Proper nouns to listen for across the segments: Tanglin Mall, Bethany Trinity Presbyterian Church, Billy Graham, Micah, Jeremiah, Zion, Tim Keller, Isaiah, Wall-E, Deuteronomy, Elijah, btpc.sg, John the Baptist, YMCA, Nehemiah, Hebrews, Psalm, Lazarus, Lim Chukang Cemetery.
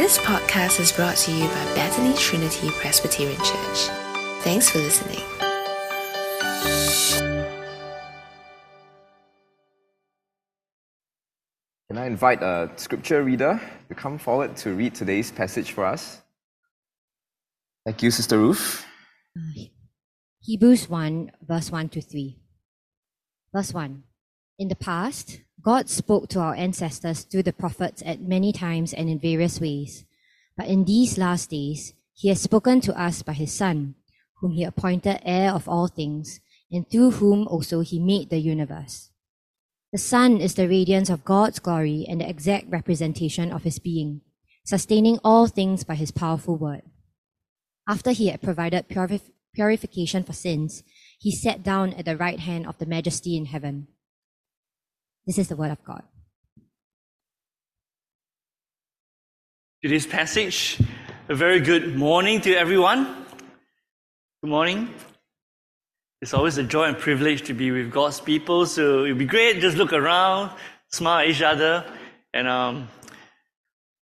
This podcast is brought to you by Bethany Trinity Presbyterian Church. Thanks for listening. Can I invite a scripture reader to come forward to read today's passage for us? Thank you, Sister Ruth. Hebrews 1, verse 1 to 3. Verse 1. In the past, God spoke to our ancestors through the prophets at many times and in various ways. But in these last days, He has spoken to us by His Son, whom He appointed heir of all things, and through whom also He made the universe. The Son is the radiance of God's glory and the exact representation of His being, sustaining all things by His powerful word. After He had provided purification for sins, He sat down at the right hand of the Majesty in heaven. This is the Word of God. Today's passage, a very good morning to everyone. Good morning. It's always a joy and privilege to be with God's people, so it'd be great. Just look around, smile at each other, and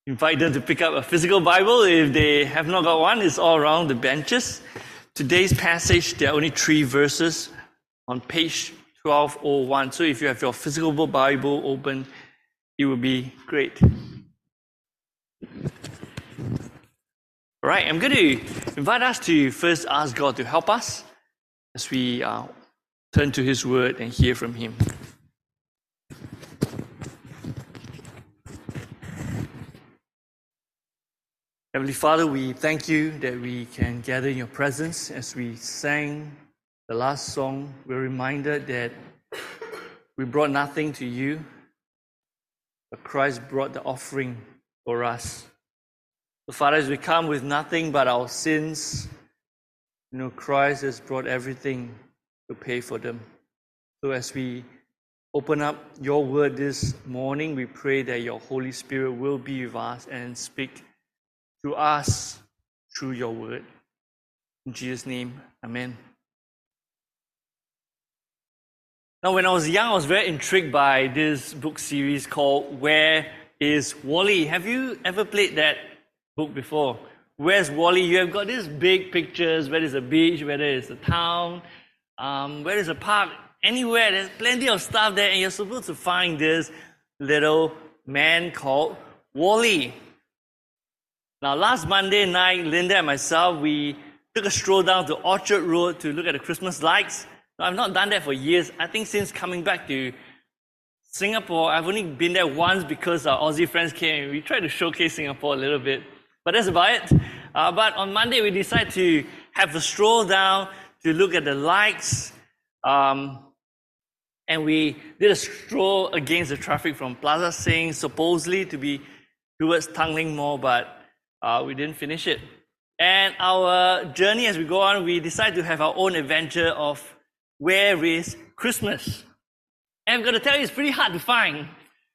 invite them to pick up a physical Bible. If they have not got one, it's all around the benches. Today's passage, there are only 3 verses on page 1201. So if you have your physical Bible open, it will be great. All right, I'm going to invite us to first ask God to help us as we turn to His Word and hear from Him. Heavenly Father, we thank You that we can gather in Your presence. As we sang the last song, we're reminded that we brought nothing to You, but Christ brought the offering for us. So, Father, as we come with nothing but our sins, you know, Christ has brought everything to pay for them. So as we open up Your Word this morning, we pray that Your Holy Spirit will be with us and speak to us through Your Word. In Jesus' name, Amen. Now, when I was young, I was very intrigued by this book series called Where is Wall-E? Have you ever played that book before? Where's Wall-E? You have got these big pictures, whether it's a beach, whether it's a town, whether it's a park, anywhere. There's plenty of stuff there, and you're supposed to find this little man called Wall-E. Now, last Monday night, Linda and myself, we took a stroll down to Orchard Road to look at the Christmas lights. Now, I've not done that for years. I think since coming back to Singapore, I've only been there once because our Aussie friends came and we tried to showcase Singapore a little bit. But that's about it. But on Monday, we decided to have a stroll down to look at the lights. And we did a stroll against the traffic from Plaza Sing, supposedly to be towards Tanglin Mall, but we didn't finish it. And our journey as we go on, we decided to have our own adventure of where is Christmas? And I've got to tell you, it's pretty hard to find.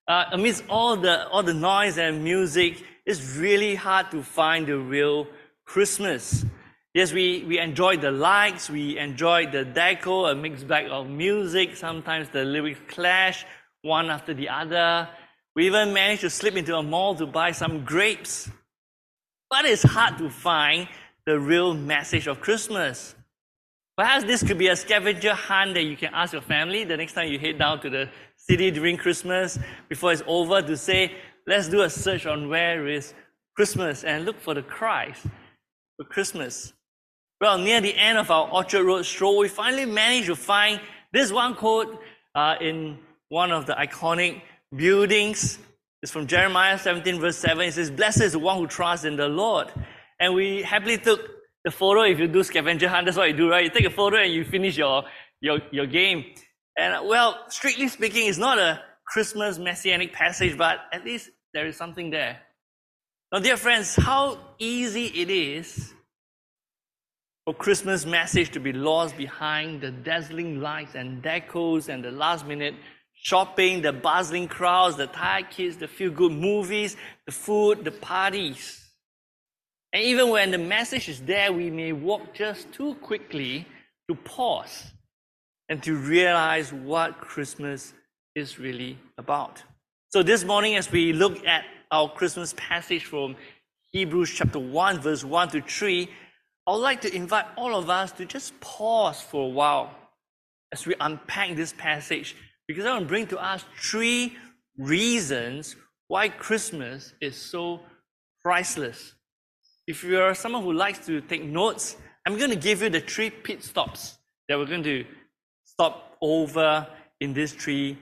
Amidst all the noise and music, it's really hard to find the real Christmas. Yes, we enjoyed the lights, we enjoyed the deco, a mixed bag of music. Sometimes the lyrics clash one after the other. We even managed to slip into a mall to buy some grapes. But it's hard to find the real message of Christmas. Perhaps this could be a scavenger hunt that you can ask your family the next time you head down to the city during Christmas, before it's over, to say, let's do a search on where is Christmas and look for the Christ for Christmas. Well, near the end of our Orchard Road stroll, we finally managed to find this one quote in one of the iconic buildings. It's from Jeremiah 17 verse 7. It says, "Blessed is the one who trusts in the Lord." And we happily took the photo. If you do scavenger hunt, that's what you do, right? You take a photo and you finish your game. And well, strictly speaking, it's not a Christmas messianic passage, but at least there is something there. Now, dear friends, how easy it is for Christmas message to be lost behind the dazzling lights and decos and the last-minute shopping, the bustling crowds, the tired kids, the feel-good movies, the food, the parties. And even when the message is there, we may walk just too quickly to pause and to realize what Christmas is really about. So this morning, as we look at our Christmas passage from Hebrews chapter 1, verse 1 to 3, I would like to invite all of us to just pause for a while as we unpack this passage, because I want to bring to us three reasons why Christmas is so priceless. If you are someone who likes to take notes, I'm going to give you the three pit stops that we're going to stop over in these three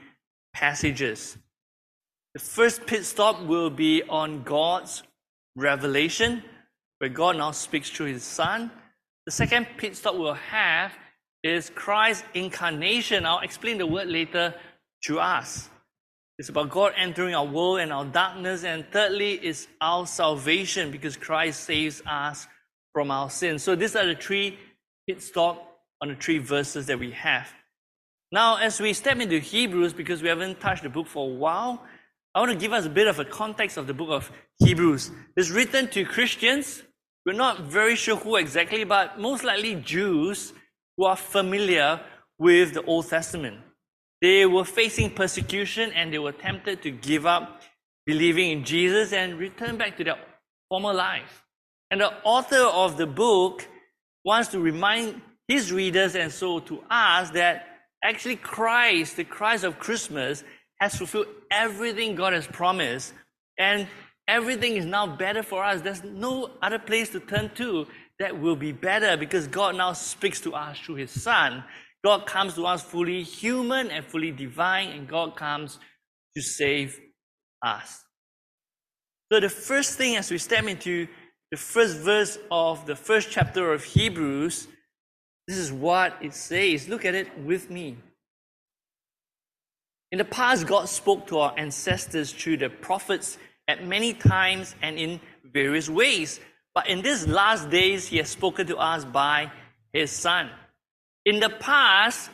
passages. The first pit stop will be on God's revelation, where God now speaks through His Son. The second pit stop we'll have is Christ's incarnation. I'll explain the word later to us. It's about God entering our world and our darkness. And thirdly, it's our salvation, because Christ saves us from our sins. So these are the three pit stops on the three verses that we have. Now, as we step into Hebrews, because we haven't touched the book for a while, I want to give us a bit of a context of the book of Hebrews. It's written to Christians. We're not very sure who exactly, but most likely Jews who are familiar with the Old Testament. They were facing persecution and they were tempted to give up believing in Jesus and return back to their former life. And the author of the book wants to remind his readers, and so to us, that actually Christ, the Christ of Christmas, has fulfilled everything God has promised, and everything is now better for us. There's no other place to turn to that will be better, because God now speaks to us through His Son. God comes to us fully human and fully divine, and God comes to save us. So the first thing, as we step into the first verse of the first chapter of Hebrews, this is what it says. Look at it with me. In the past, God spoke to our ancestors through the prophets at many times and in various ways. But in these last days, He has spoken to us by His Son. In the past,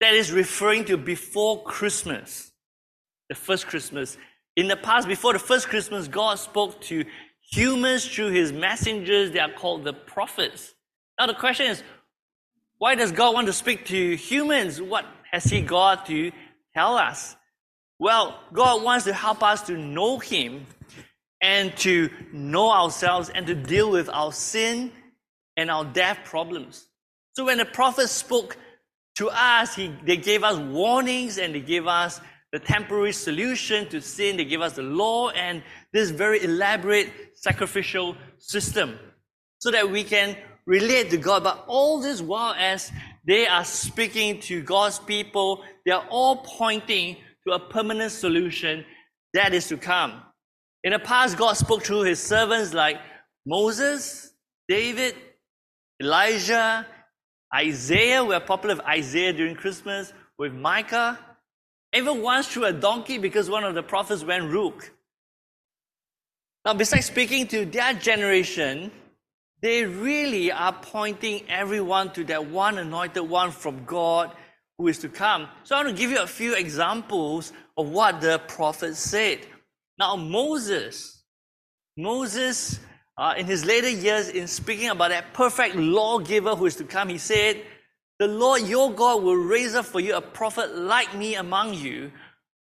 that is referring to before Christmas, the first Christmas. In the past, before the first Christmas, God spoke to humans through His messengers. They are called the prophets. Now the question is, why does God want to speak to humans? What has He got to tell us? Well, God wants to help us to know Him and to know ourselves and to deal with our sin and our death problems. So when the prophets spoke to us, they gave us warnings and they gave us the temporary solution to sin. They gave us the law and this very elaborate sacrificial system so that we can relate to God. But all this while, as they are speaking to God's people, they are all pointing to a permanent solution that is to come. In the past, God spoke through His servants like Moses, David, Elijah, Isaiah. We're popular with Isaiah during Christmas, with Micah. Even once through a donkey, because one of the prophets went rogue. Now, besides speaking to their generation, they really are pointing everyone to that one anointed one from God who is to come. So I want to give you a few examples of what the prophets said. Now, Moses, in his later years, in speaking about that perfect lawgiver who is to come, he said, "The Lord your God will raise up for you a prophet like me among you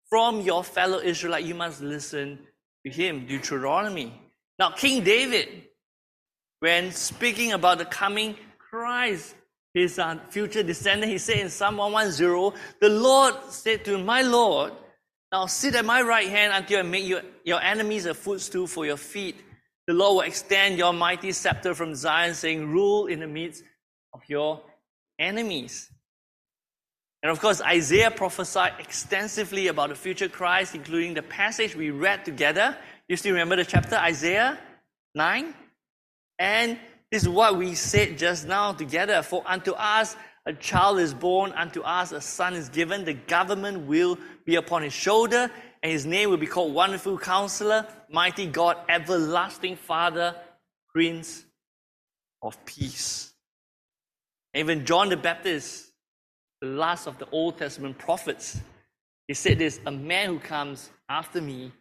from your fellow Israelites. You must listen to him." Deuteronomy. Now, King David, when speaking about the coming Christ, his future descendant, he said in Psalm 110, "The Lord said to my Lord, now sit at my right hand until I make your enemies a footstool for your feet. The Lord will extend your mighty scepter from Zion, saying, rule in the midst of your enemies." And of course, Isaiah prophesied extensively about the future Christ, including the passage we read together. You still remember the chapter, Isaiah 9? And this is what we said just now together. "For unto us a child is born, unto us a son is given. The government will be upon his shoulder, and his name will be called Wonderful Counselor, Mighty God, Everlasting Father, Prince of Peace." Even John the Baptist, the last of the Old Testament prophets, he said this, "A man who comes after me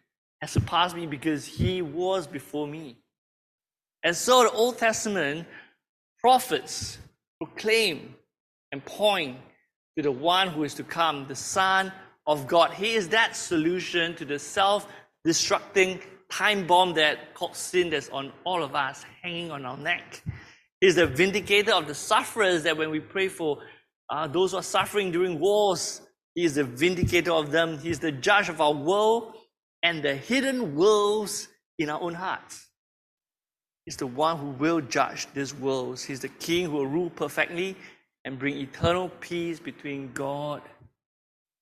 has surpassed me because he was before me." And so the Old Testament prophets proclaim and point to the one who is to come, the Son of God. He is that solution to the self-destructing time bomb that called sin that's on all of us, hanging on our neck. He's the vindicator of the sufferers, that when we pray for those who are suffering during wars, he is the vindicator of them. He is the judge of our world and the hidden worlds in our own hearts. He's the one who will judge these worlds. He's the king who will rule perfectly and bring eternal peace between God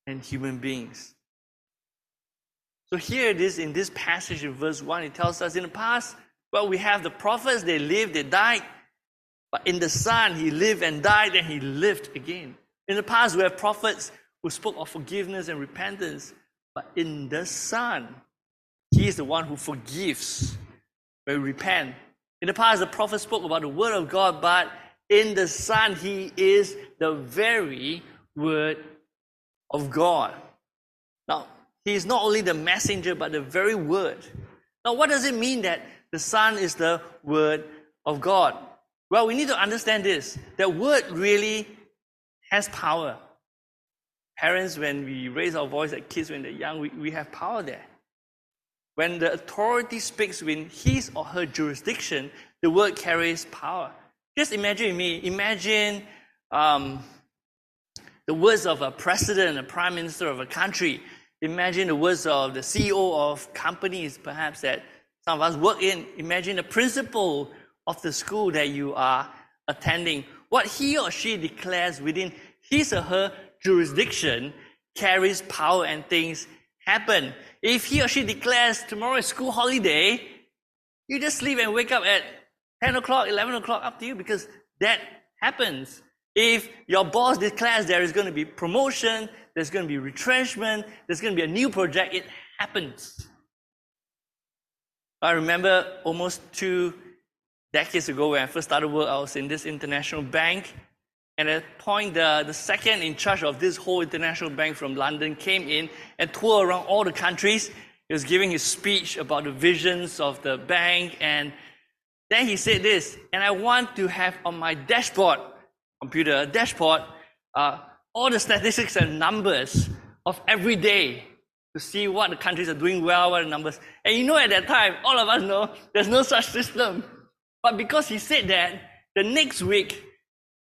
and human beings. So here it is in this passage in verse 1, it tells us in the past, well, we have the prophets, they lived, they died. But in the Son, he lived and died and he lived again. In the past, we have prophets who spoke of forgiveness and repentance. But in the Son, he is the one who forgives when we repent. In the past, the prophet spoke about the Word of God, but in the Son, he is the very Word of God. Now, he is not only the messenger, but the very Word. Now, what does it mean that the Son is the Word of God? Well, we need to understand this, that Word really has power. Parents, when we raise our voice at kids when they're young, we have power there. When the authority speaks within his or her jurisdiction, the word carries power. Just imagine me. Imagine the words of a president, a prime minister of a country. Imagine the words of the CEO of companies, perhaps, that some of us work in. Imagine the principal of the school that you are attending. What he or she declares within his or her jurisdiction carries power, and things happen. If he or she declares tomorrow is school holiday, you just sleep and wake up at 10 o'clock, 11 o'clock, up to you, because that happens. If your boss declares there is going to be promotion, there's going to be retrenchment, there's going to be a new project, it happens. I remember almost 2 decades ago when I first started work, I was in this international bank. And at that point, the second in charge of this whole international bank from London came in and toured around all the countries. He was giving his speech about the visions of the bank. And then he said this, and I want to have on my dashboard, computer dashboard, all the statistics and numbers of every day to see what the countries are doing well, what the numbers. And you know, at that time, all of us know there's no such system. But because he said that, the next week,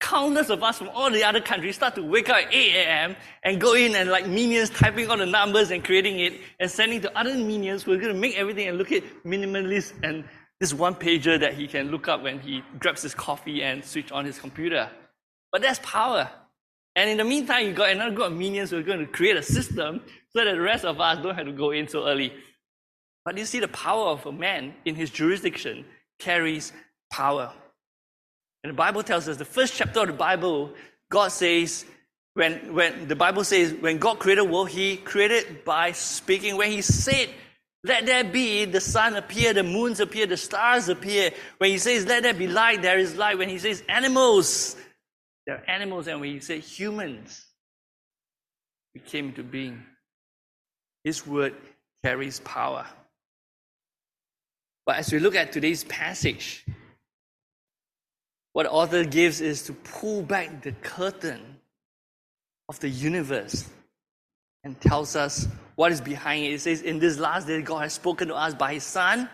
countless of us from all the other countries start to wake up at 8 a.m. and go in and like minions typing all the numbers and creating it and sending to other minions who are going to make everything and look at minimalist and this one pager that he can look up when he grabs his coffee and switch on his computer. But that's power. And in the meantime, you got another group of minions who are going to create a system so that the rest of us don't have to go in so early. But you see, the power of a man in his jurisdiction carries power. And the Bible tells us, the first chapter of the Bible, God says, when the Bible says, when God created the world, he created by speaking. When he said, let there be, the sun appeared, the moons appeared, the stars appear. When he says, let there be light, there is light. When he says animals, there are animals. And when he said humans, it came into being. His word carries power. But as we look at today's passage, what the author gives is to pull back the curtain of the universe and tells us what is behind it. It says, in this last day, God has spoken to us by his Son,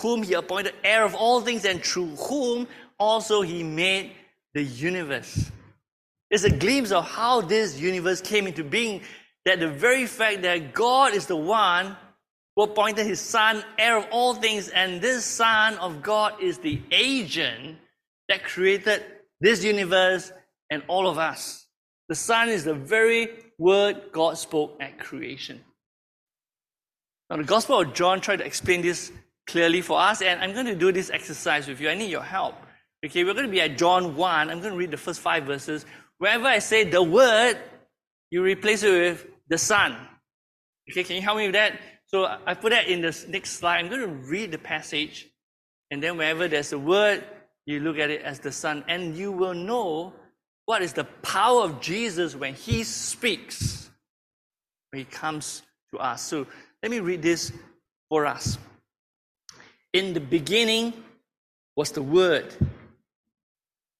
whom he appointed heir of all things and through whom also he made the universe. It's a glimpse of how this universe came into being, that the very fact that God is the one who appointed his Son, heir of all things, and this Son of God is the agent that created this universe and all of us. The Son is the very word God spoke at creation. Now, the Gospel of John tried to explain this clearly for us, and I'm going to do this exercise with you. I need your help. Okay, we're going to be at John 1. I'm going to read the first 5 verses. Wherever I say the word, you replace it with the Son. Okay, can you help me with that? So I put that in the next slide. I'm going to read the passage, and then wherever there's a word, you look at it as the Son, and you will know what is the power of Jesus when he speaks, when he comes to us. So let me read this for us. In the beginning was the Word.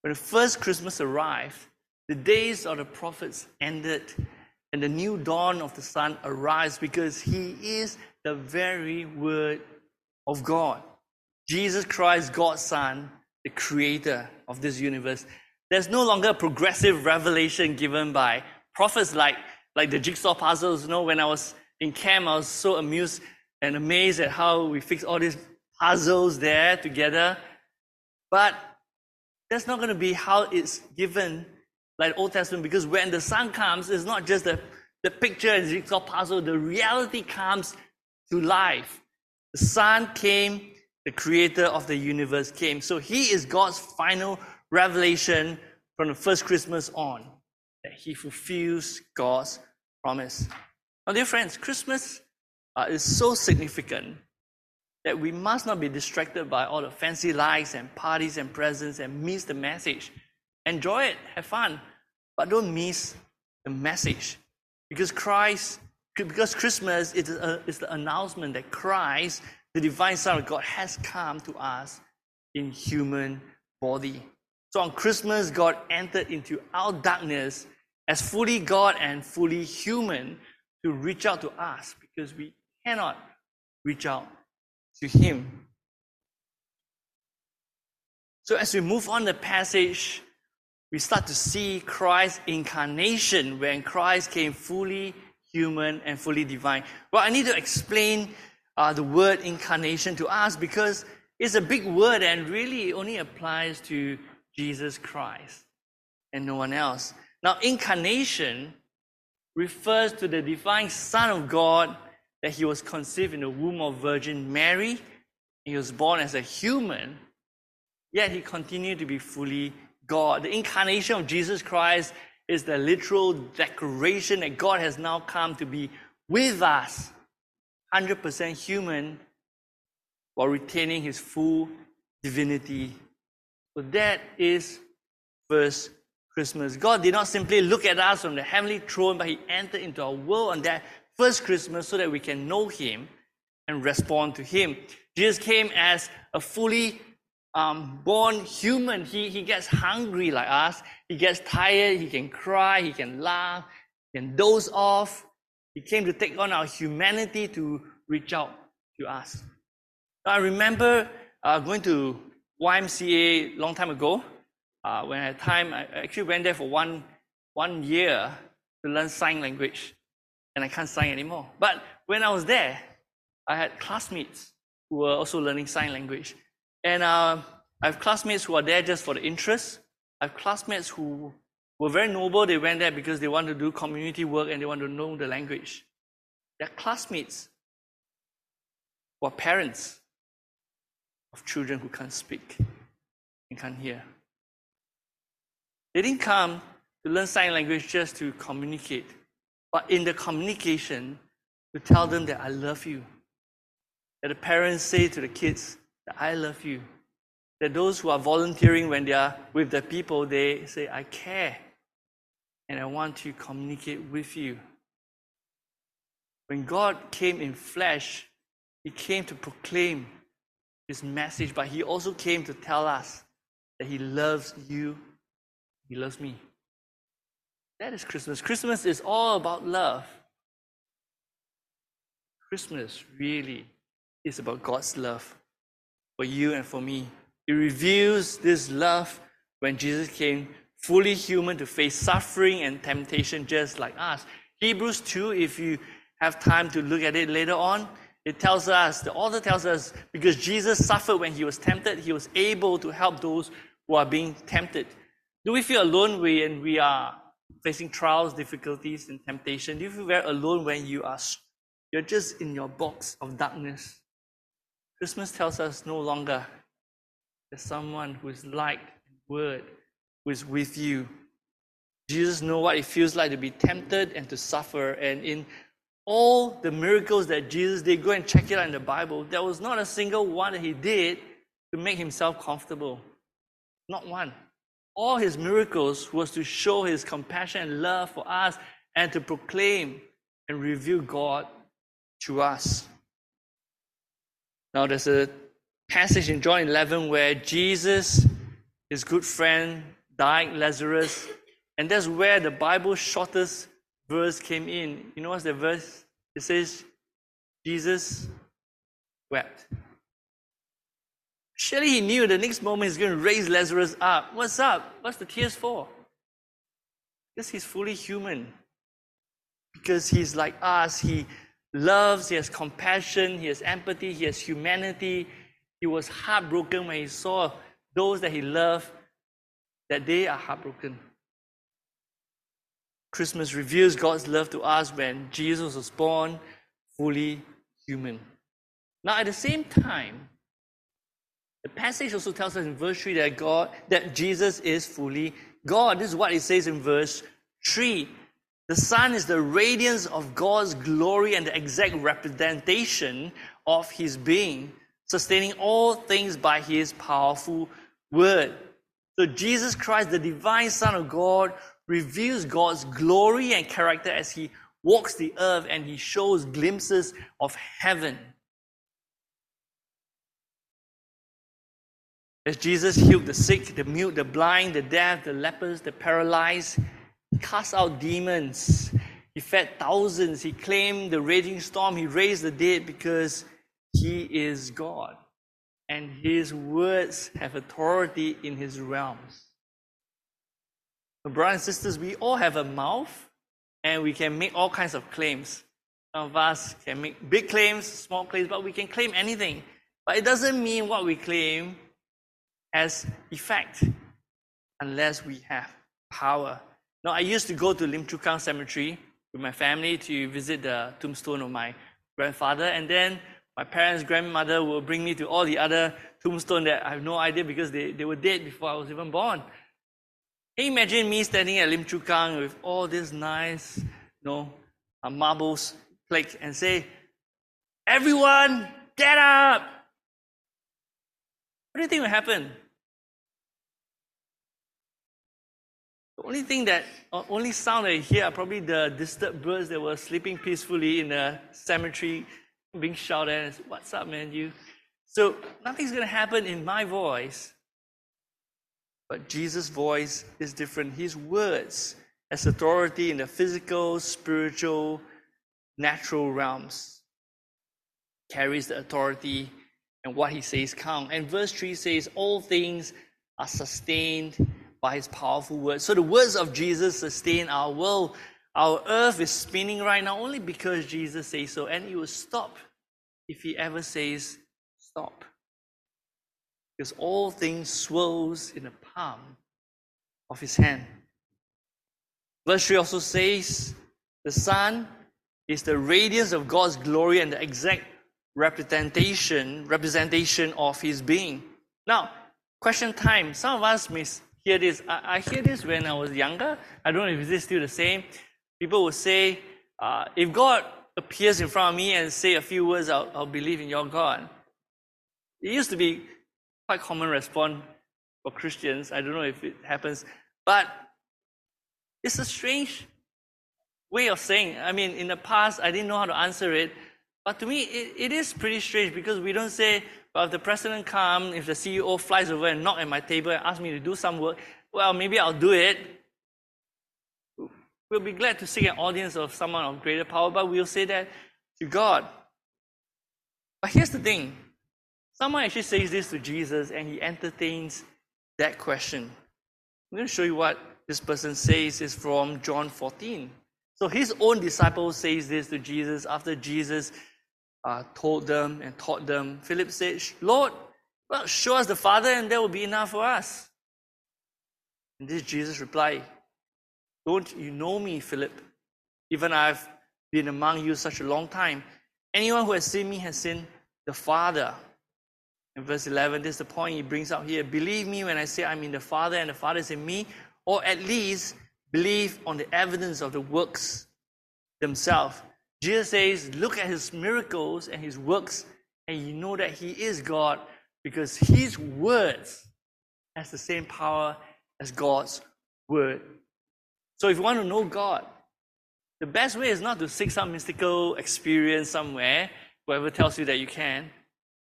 when the first Christmas arrived, the days of the prophets ended, and the new dawn of the sun arrives because he is the very Word of God. Jesus Christ, God's Son, the creator of this universe. There's no longer a progressive revelation given by prophets like the jigsaw puzzles. You know, when I was in camp, I was so amused and amazed at how we fix all these puzzles there together. But that's not going to be how it's given like the Old Testament, because when the sun comes, it's not just the picture and the jigsaw puzzle. The reality comes to life. The sun came, the creator of the universe came. So he is God's final revelation from the first Christmas on, that he fulfills God's promise. Now, dear friends, Christmas is so significant that we must not be distracted by all the fancy lights and parties and presents and miss the message. Enjoy it, have fun, but don't miss the message. Because Christmas is the announcement that Christ, the divine Son of God, has come to us in human body. So on Christmas, God entered into our darkness as fully God and fully human to reach out to us, because we cannot reach out to him. So as we move on the passage, we start to see Christ's incarnation, when Christ came fully human and fully divine. Well, I need to explain the word incarnation to us, because it's a big word and really only applies to Jesus Christ and no one else. Now, incarnation refers to the divine Son of God, that he was conceived in the womb of Virgin Mary. He was born as a human, yet he continued to be fully God. The incarnation of Jesus Christ is the literal declaration that God has now come to be with us, 100% human, while retaining his full divinity. So that is first Christmas. God did not simply look at us from the heavenly throne, but he entered into our world on that first Christmas so that we can know him and respond to him. Jesus came as a fully born human. He gets hungry like us. He gets tired. He can cry. He can laugh. He can doze off. He came to take on our humanity to reach out to us. Now, I remember going to YMCA a long time ago. When I had time, I actually went there for one year to learn sign language, and I can't sign anymore. But when I was there, I had classmates who were also learning sign language. And I have classmates who are there just for the interest. I have classmates who were very noble. They went there because they want to do community work and they want to know the language. Their classmates were parents of children who can't speak and can't hear. They didn't come to learn sign language just to communicate, but in the communication, to tell them that I love you. That the parents say to the kids that I love you. That those who are volunteering when they are with the people, they say, I care and I want to communicate with you. When God came in flesh, he came to proclaim his message, but he also came to tell us that he loves you, he loves me. That is Christmas. Christmas is all about love. Christmas really is about God's love for you and for me. It reveals this love when Jesus came fully human to face suffering and temptation just like us. Hebrews 2, if you have time to look at it later on, it tells us, the author tells us, because Jesus suffered when he was tempted, he was able to help those who are being tempted. Do we feel alone when we are facing trials, difficulties, and temptation? Do you feel very alone when you're just in your box of darkness? Christmas tells us no longer. There's someone who is light and word, who is with you. Jesus knows what it feels like to be tempted and to suffer, and in all the miracles that Jesus did, go and check it out in the Bible, there was not a single one that he did to make himself comfortable. Not one. All his miracles was to show his compassion and love for us and to proclaim and reveal God to us. Now there's a passage in John 11 where Jesus, his good friend, died, Lazarus, and that's where the Bible's shortest verse came in. You know what's the verse? It says, Jesus wept. Surely he knew the next moment he's going to raise Lazarus up. What's up? What's the tears for? Because he's fully human. Because he's like us. He loves, he has compassion, he has empathy, he has humanity. He was heartbroken when he saw those that he loved, that they are heartbroken. Christmas reveals God's love to us when Jesus was born fully human. Now at the same time, the passage also tells us in verse 3 that Jesus is fully God. This is what it says in verse 3. The Son is the radiance of God's glory and the exact representation of his being, sustaining all things by his powerful word. So Jesus Christ, the divine Son of God, reveals God's glory and character as he walks the earth and he shows glimpses of heaven. As Jesus healed the sick, the mute, the blind, the deaf, the lepers, the paralyzed, he cast out demons, he fed thousands, he calmed the raging storm, he raised the dead because he is God and his words have authority in his realms. But brothers and sisters, we all have a mouth and we can make all kinds of claims. Some of us can make big claims, small claims, but we can claim anything. But it doesn't mean what we claim as effect unless we have power. Now, I used to go to Lim Chukang Cemetery with my family to visit the tombstone of my grandfather, and then my parents, grandmother will bring me to all the other tombstones that I have no idea because they were dead before I was even born. Can you imagine me standing at Lim Chukang with all this nice, marbles click and say, "Everyone, get up!" What do you think will happen? The only sound that you hear are probably the disturbed birds that were sleeping peacefully in the cemetery being shouted at, "What's up, man, you?" So nothing's going to happen in my voice. But Jesus' voice is different. His words has authority in the physical, spiritual, natural realms. Carries the authority and what he says counts. And verse 3 says, all things are sustained by his powerful words. So the words of Jesus sustain our world. Our earth is spinning right now only because Jesus says so. And it will stop if he ever says stop. Because all things swirls in the palm of his hand. Verse 3 also says, the Son is the radiance of God's glory and the exact representation of his being. Now, question time. Some of us may hear this. I hear this when I was younger. I don't know if it's still the same. People will say, if God appears in front of me and say a few words, I'll believe in your God. It used to be quite a common response for Christians. I don't know if it happens. But it's a strange way of saying. I mean, in the past, I didn't know how to answer it. But to me, it is pretty strange because we don't say, well, if the president comes, if the CEO flies over and knocks at my table and asks me to do some work, well, maybe I'll do it. We'll be glad to seek an audience of someone of greater power, but we'll say that to God. But here's the thing. Someone actually says this to Jesus and he entertains that question. I'm going to show you what this person says is from John 14. So his own disciple says this to Jesus after Jesus told them and taught them. Philip said, "Lord, well, show us the Father and that will be enough for us." And this Jesus replied, "Don't you know me, Philip? Even I've been among you such a long time. Anyone who has seen me has seen the Father." In verse 11, this is the point he brings out here. "Believe me when I say I'm in the Father and the Father is in me, or at least believe on the evidence of the works themselves. Jesus says, look at his miracles and his works, and you know that he is God because his words has the same power as God's word. So if you want to know God, the best way is not to seek some mystical experience somewhere, whoever tells you that you can,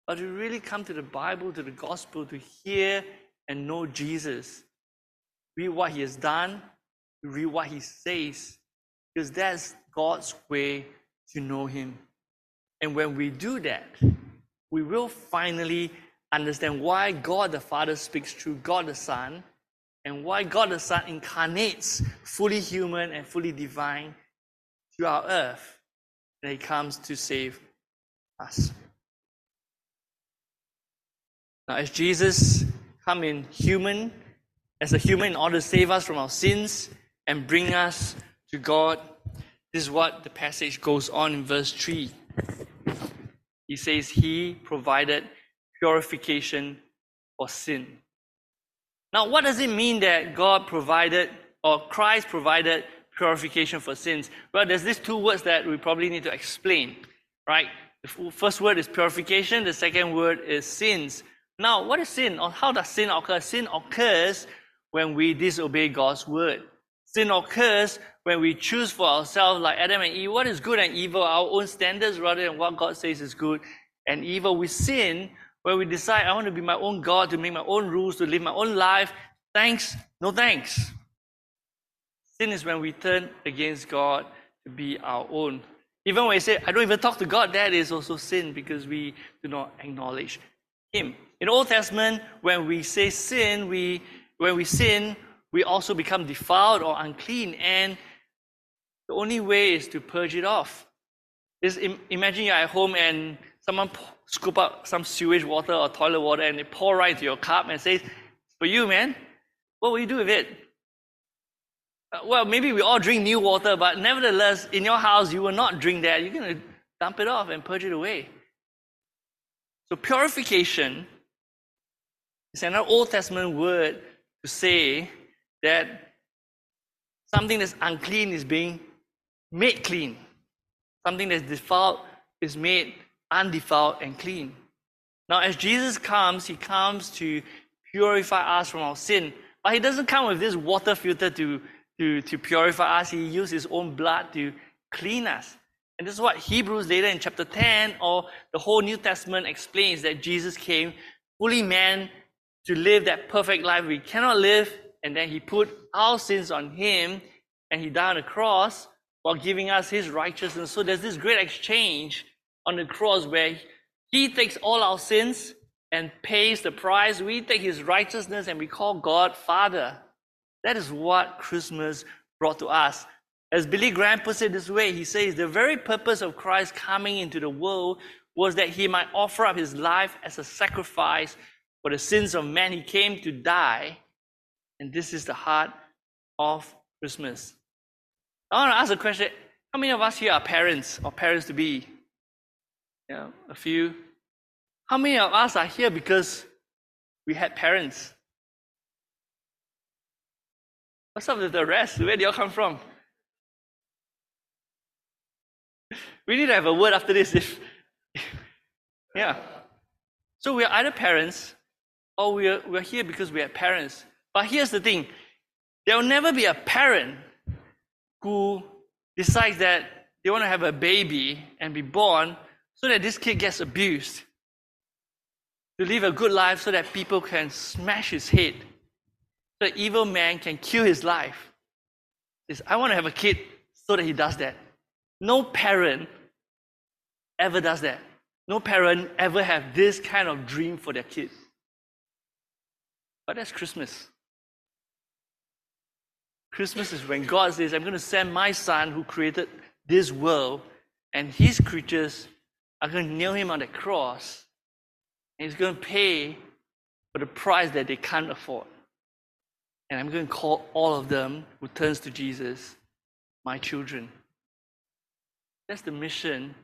but to really come to the Bible, to the gospel, to hear and know Jesus. Read what he has done, read what he says, because that's God's way to know him. And when we do that, we will finally understand why God the Father speaks through God the Son, and why God the Son incarnates fully human and fully divine to our earth, and he comes to save us. Now, as Jesus come in human, as a human in order to save us from our sins and bring us to God, this is what the passage goes on in verse 3. He says, he provided purification for sin. Now, what does it mean that God provided, or Christ provided, purification for sins? Well, there's these two words that we probably need to explain, right? The first word is purification, the second word is sins. Now, what is sin, or how does sin occur? Sin occurs when we disobey God's word. Sin occurs when we choose for ourselves, like Adam and Eve, what is good and evil, our own standards rather than what God says is good and evil. We sin when we decide, I want to be my own God, to make my own rules, to live my own life. Thanks, no thanks. Sin is when we turn against God to be our own. Even when we say, I don't even talk to God, that is also sin because we do not acknowledge him. In the Old Testament, when we say sin, we also become defiled or unclean, and the only way is to purge it off. Imagine you're at home and someone scoop up some sewage water or toilet water and they pour right into your cup and say, for you, man, what will you do with it? Well, maybe we all drink new water, but nevertheless, in your house, you will not drink that. You're going to dump it off and purge it away. So purification is another Old Testament word to say that something that's unclean is being made clean. Something that's defiled is made undefiled and clean. Now, as Jesus comes, he comes to purify us from our sin. But he doesn't come with this water filter to purify us. He used his own blood to clean us. And this is what Hebrews later in chapter 10 or the whole New Testament explains, that Jesus came fully man to live that perfect life we cannot live, and then he put our sins on him and he died on the cross while giving us his righteousness. So there's this great exchange on the cross where he takes all our sins and pays the price. We take his righteousness and we call God Father. That is what Christmas brought to us. As Billy Graham puts it this way, he says, the very purpose of Christ coming into the world was that he might offer up his life as a sacrifice for the sins of man. He came to die, and this is the heart of Christmas. I want to ask a question. How many of us here are parents or parents-to-be? Yeah, a few. How many of us are here because we had parents? What's up with the rest? Where do you all come from? We need to have a word after this. Yeah. So we are either parents or we are here because we are parents. But here's the thing. There will never be a parent who decides that they want to have a baby and be born so that this kid gets abused, to live a good life so that people can smash his head, so that evil man can kill his life. I want to have a kid so that he does that. No parent ever does that. No parent ever have this kind of dream for their kids. But that's Christmas. Christmas is when God says, I'm going to send my son who created this world, and his creatures are going to nail him on the cross, and he's going to pay for the price that they can't afford. And I'm going to call all of them who turns to Jesus my children. That's the mission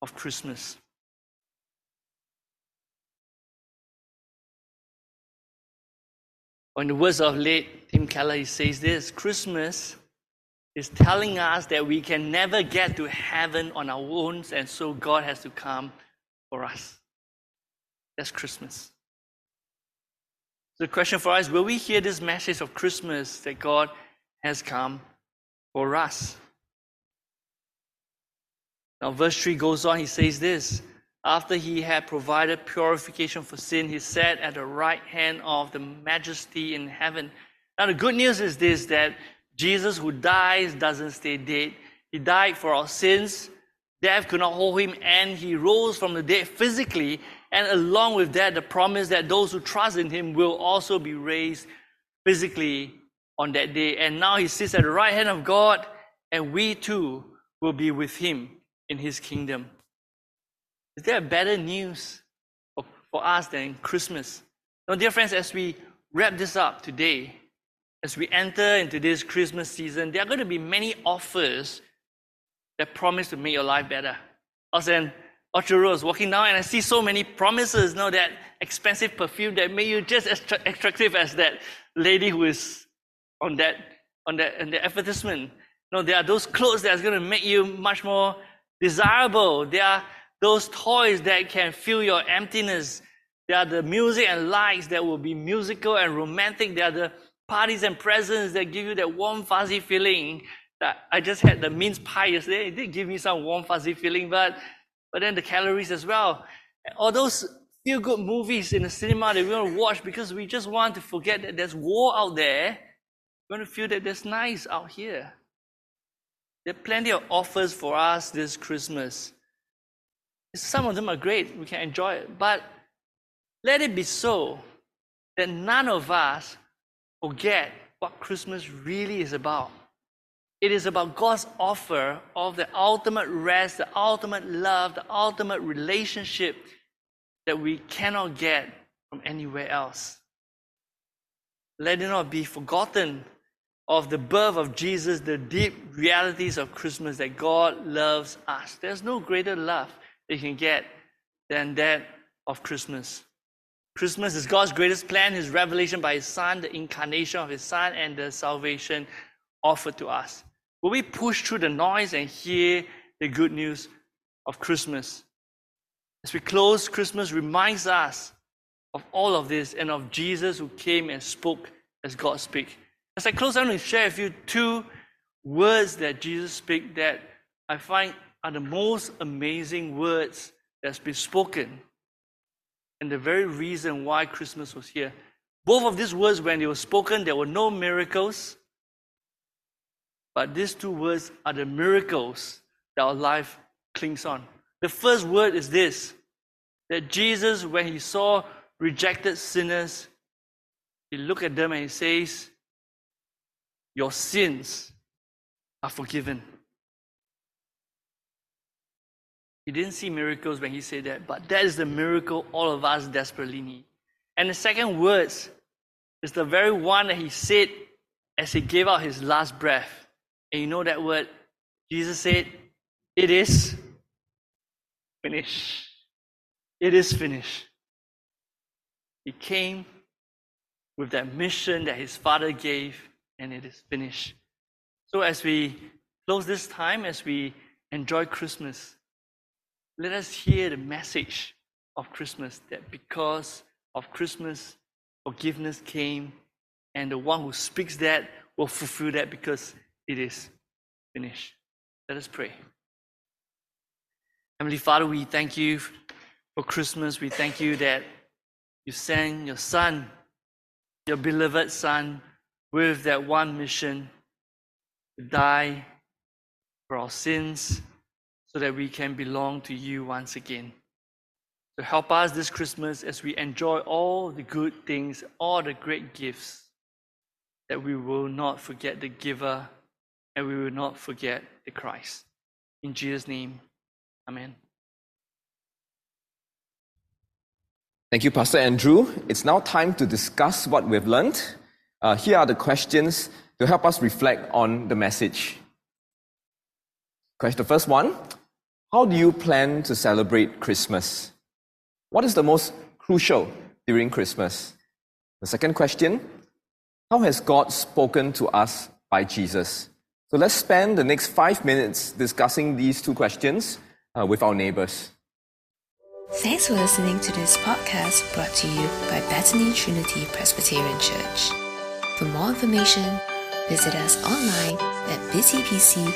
of Christmas. In the words of late Tim Keller, he says this: Christmas is telling us that we can never get to heaven on our own, and so God has to come for us. That's Christmas. The question for us, will we hear this message of Christmas that God has come for us? Now verse 3 goes on, he says this, after he had provided purification for sin, he sat at the right hand of the majesty in heaven. Now the good news is this, that Jesus who dies doesn't stay dead. He died for our sins, death could not hold him, and he rose from the dead physically, and along with that, the promise that those who trust in him will also be raised physically on that day. And now he sits at the right hand of God, and we too will be with him in his kingdom. Is there better news for us than Christmas? Now, dear friends, as we wrap this up today, as we enter into this Christmas season, there are going to be many offers that promise to make your life better. I was in Orchard Road, walking down, and I see so many promises, you know, that expensive perfume that make you just as attractive as that lady who is on the advertisement. You know, there are those clothes that's going to make you much more desirable. There are those toys that can fill your emptiness. There are the music and lights that will be musical and romantic. There are the parties and presents that give you that warm, fuzzy feeling. I just had the mince pie yesterday. It did give me some warm, fuzzy feeling, but then the calories as well. Or those feel-good movies in the cinema that we want to watch because we just want to forget that there's war out there. We want to feel that there's nice out here. There are plenty of offers for us this Christmas. Some of them are great, we can enjoy it, but let it be so that none of us forget what Christmas really is about. It is about God's offer of the ultimate rest, the ultimate love, the ultimate relationship that we cannot get from anywhere else. Let it not be forgotten of the birth of Jesus, the deep realities of Christmas, that God loves us. There's no greater love you can get than that of Christmas. Christmas is God's greatest plan, his revelation by his Son, the incarnation of his Son, and the salvation offered to us. Will we push through the noise and hear the good news of Christmas? As we close, Christmas reminds us of all of this and of Jesus who came and spoke as God speaks. As I close, I'm going to share with you two words that Jesus speaks that I find are the most amazing words that's been spoken, and the very reason why Christmas was here. Both of these words, when they were spoken, there were no miracles, but these two words are the miracles that our life clings on. The first word is this, that Jesus, when he saw rejected sinners, he looked at them and he says, "Your sins are forgiven." He didn't see miracles when he said that, but that is the miracle all of us desperately need. And the second words is the very one that he said as he gave out his last breath. And you know that word, Jesus said, "It is finished." It is finished. He came with that mission that his Father gave, and it is finished. So as we close this time, as we enjoy Christmas, let us hear the message of Christmas, that because of Christmas, forgiveness came, and the one who speaks that will fulfill that because it is finished. Let us pray. Heavenly Father, we thank you for Christmas. We thank you that you sent your Son, your beloved Son, with that one mission to die for our sins, so that we can belong to you once again. So help us this Christmas as we enjoy all the good things, all the great gifts, that we will not forget the giver and we will not forget the Christ. In Jesus' name, amen. Thank you, Pastor Andrew. It's now time to discuss what we've learned. Here are the questions to help us reflect on the message. Question first one, how do you plan to celebrate Christmas? What is the most crucial during Christmas? The second question, how has God spoken to us by Jesus? So let's spend the next 5 minutes discussing these two questions with our neighbours. Thanks for listening to this podcast brought to you by Bethany Trinity Presbyterian Church. For more information, visit us online at btpc.sg.